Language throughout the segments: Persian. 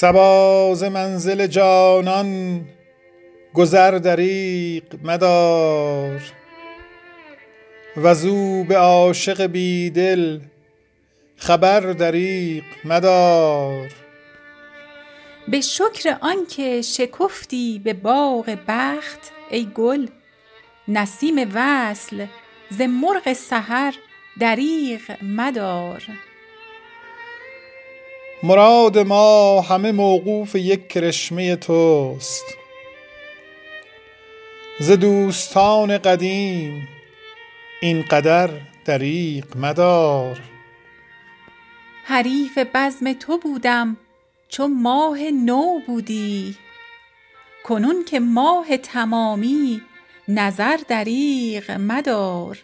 صبا ز منزل جانان گذر دریغ مدار، وزو به عاشق بیدل خبر دریغ مدار. به شکر آنکه شکفتی به باغ بخت ای گل، نسیم وصل ز مرغ سحر دریغ مدار. مراد ما همه موقوف یک کرشمه توست، ز دوستان قدیم اینقدر دریغ مدار. حریف بزم تو بودم چو ماه نو بودی، کنون که ماه تمامی نظر دریغ مدار.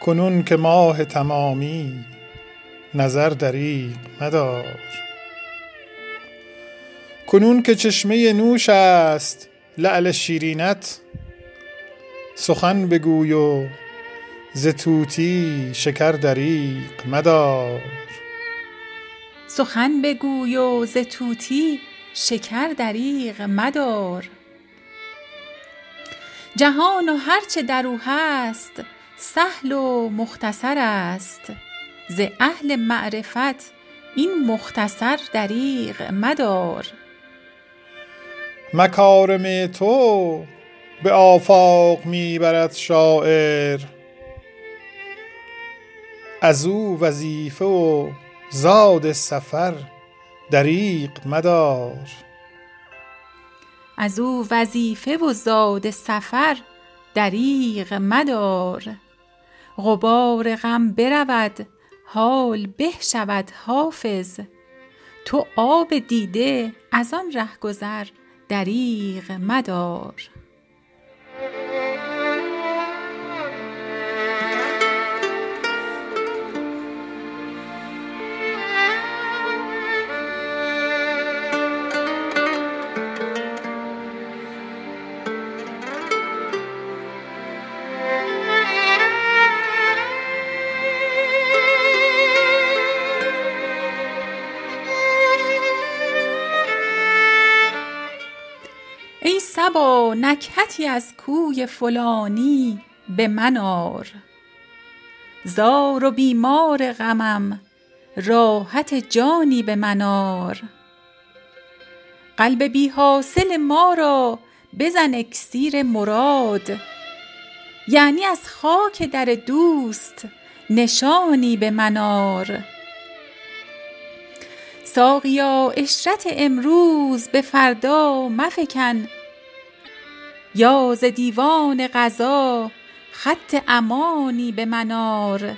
کنون که ماه تمامی نظر دریغ مدار. کنون که چشمه نوش است لعل شیرینت، سخن بگوی و ز طوطی شکر دریغ مدار. سخن بگوی و ز طوطی شکر دریغ مدار. جهان و هرچه در او هست سهل و مختصر است، ز اهل معرفت این مختصر دریغ مدار. مکارم تو به آفاق میبرد شاعر، از او وظیفه و زاد سفر دریغ مدار. از او وظیفه و زاد سفر دریغ مدار. غبار غم برود حال به شود حافظ، تو آب دیده از آن رهگذر دریغ مدار. ای صبا نکهتی از کوی فلانی به من آر، زار و بیمار غمم راحت جانی به من آر. قلب بی حاصل ما را بزن اکسیر مراد، یعنی از خاک در دوست نشانی به من آر. ساقیا عشرت امروز به فردا مفکن، یا ز دیوان قضا خط امانی به من آر.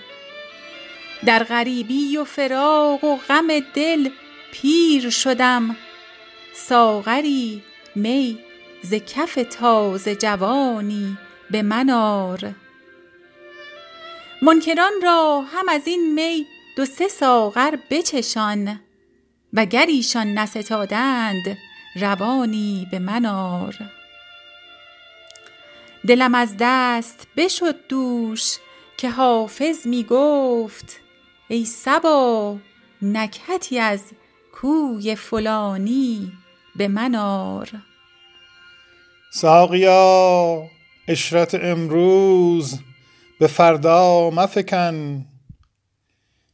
در غریبی و فراق و غم دل پیر شدم، ساغری می ز کف تازه جوانی به من آر. منکران را هم از این می 2-3 ساغر بچشان، وگر ایشان نستادند روانی به من آر. دلم از دست بشد دوش که حافظ می گفت، ای صبا نکهتی از کوی فلانی به من آر. ساقیا عشرت امروز به فردا مفکن،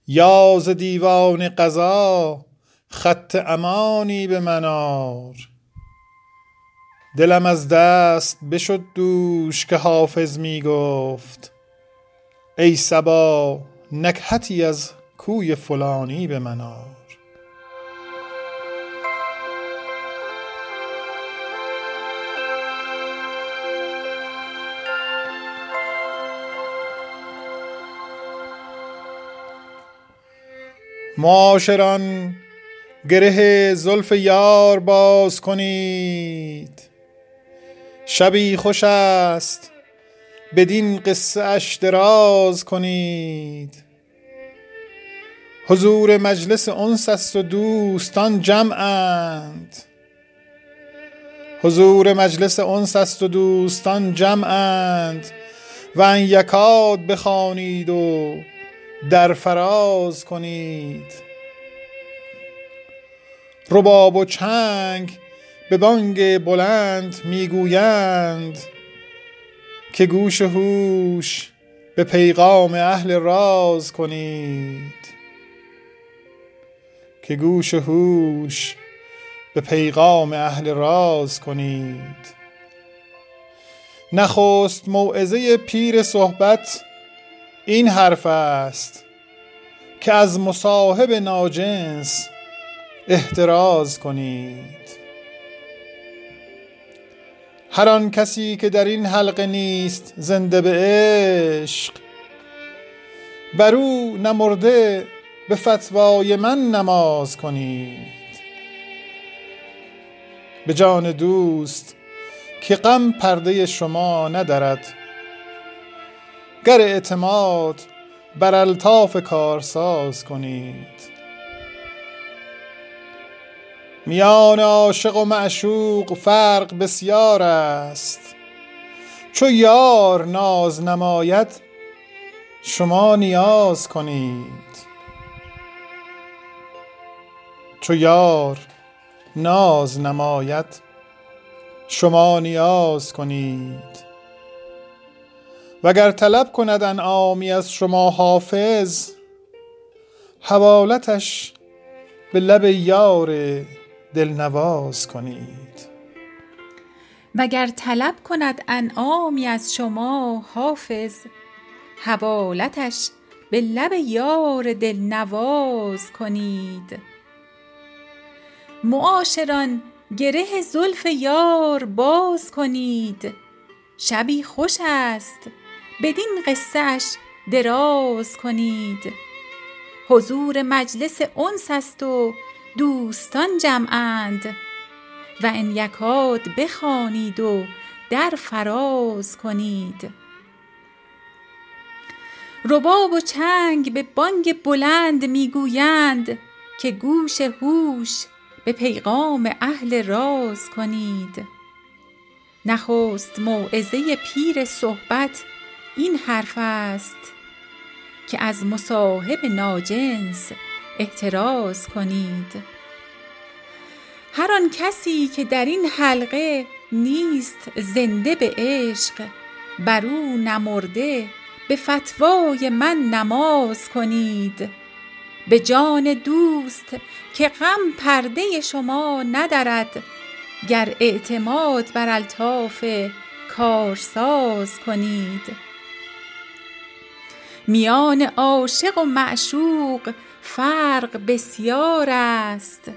یا ز دیوان قضا خط امانی به من آر. دلم از دست بشد دوش که حافظ می گفت، ای صبا نکهتی از کوی فلانی به من آر. معاشران گره زلف یار باز کنید، شبی خوش است بدین قصه اش دراز کنید. حضور مجلس انس است و دوستان جمعند، حضور مجلس انس است و دوستان جمعند. و ان یکاد بخوانید و در فراز کنید. رباب و چنگ به بانگ بلند میگویند که گوش و هوش به پیغام اهل راز کنید، که گوش و هوش به پیغام اهل راز کنید. نخست موعظه پیر صحبت این حرف است که از مصاحب ناجنس احتراز کنید. هر آن کسی که در این حلقه نیست زنده به عشق، بر او نمرده به فتوای من نماز کنید. به جان دوست که غم پرده شما ندارد، گر اعتماد بر الطاف کارساز کنید. میان عاشق و معشوق فرق بسیار است، چو یار ناز نماید شما نیاز کنید. چو یار ناز نماید شما نیاز کنید. وگر طلب کند انعامی از شما حافظ، حوالتش به لب یار دلنواز کنید. وگر طلب کند انعامی از شما حافظ، حوالتش به لب یار دلنواز کنید. معاشران گره زلف یار باز کنید، شبی خوش است بدین قصه‌اش دراز کنید. حضور مجلس انس است و دوستان جمعند، و ان یکاد بخوانید و در فراز کنید. رباب و چنگ به بانگ بلند میگویند که گوش هوش به پیغام اهل راز کنید. نخست موعظه پیر صحبت این حرف است که از مصاحب ناجنس احتراز کنید. هر آن کسی که در این حلقه نیست زنده به عشق، بر او نمرده به فتوای من نماز کنید. به جان دوست که غم پرده شما ندارد، گر اعتماد بر الطاف کارساز کنید. میان عاشق و معشوق فرق بسیار است،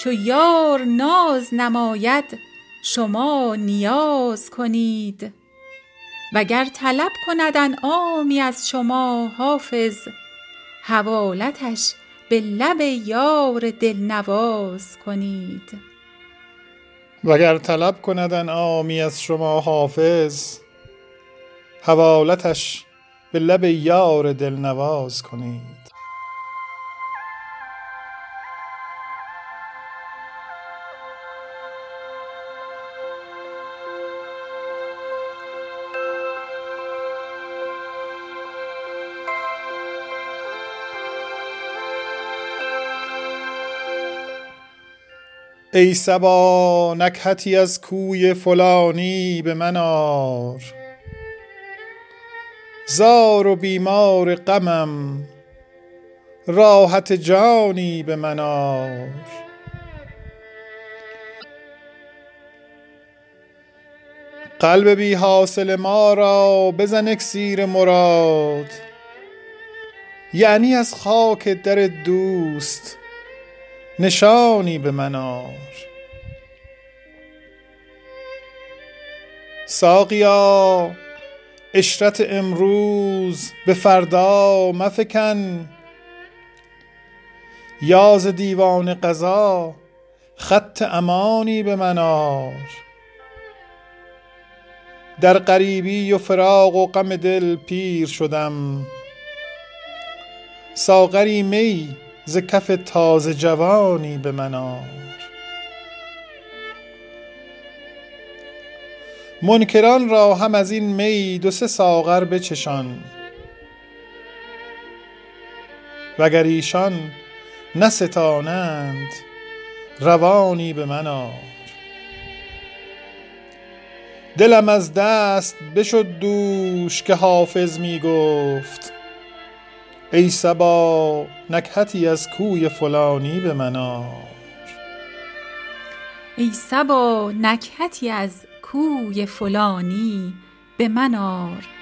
چو یار ناز نماید شما نیاز کنید. وگر طلب کند انعامی از شما حافظ، حوالتش به لب یار دلنواز کنید. وگر طلب کند انعامی از شما حافظ، حوالتش به لب یار دلنواز کنید. ای صبا نکهتی از کوی فلانی به من آر، زار و بیمار غمم راحت جانی به من آر. قلب بی حاصل ما را بزن اکسیر مراد، یعنی از خاک در دوست نشانی به من آر. ساقیا عشرت امروز به فردا مفکن، یا ز دیوان قضا خط امانی به من آر. در غریبی و فراق و غم دل پیر شدم، ساغری می ز کف تازه جوانی به من آر. منکران را هم از این می دو سه ساغر بچشان، وگر ایشان نستانند روانی به من آر. دلم از دست بشد دوش که حافظ می گفت ای صبا نکهتی از کوی فلانی به من آر. ای صبا نکهتی از کوی فلانی به من آر.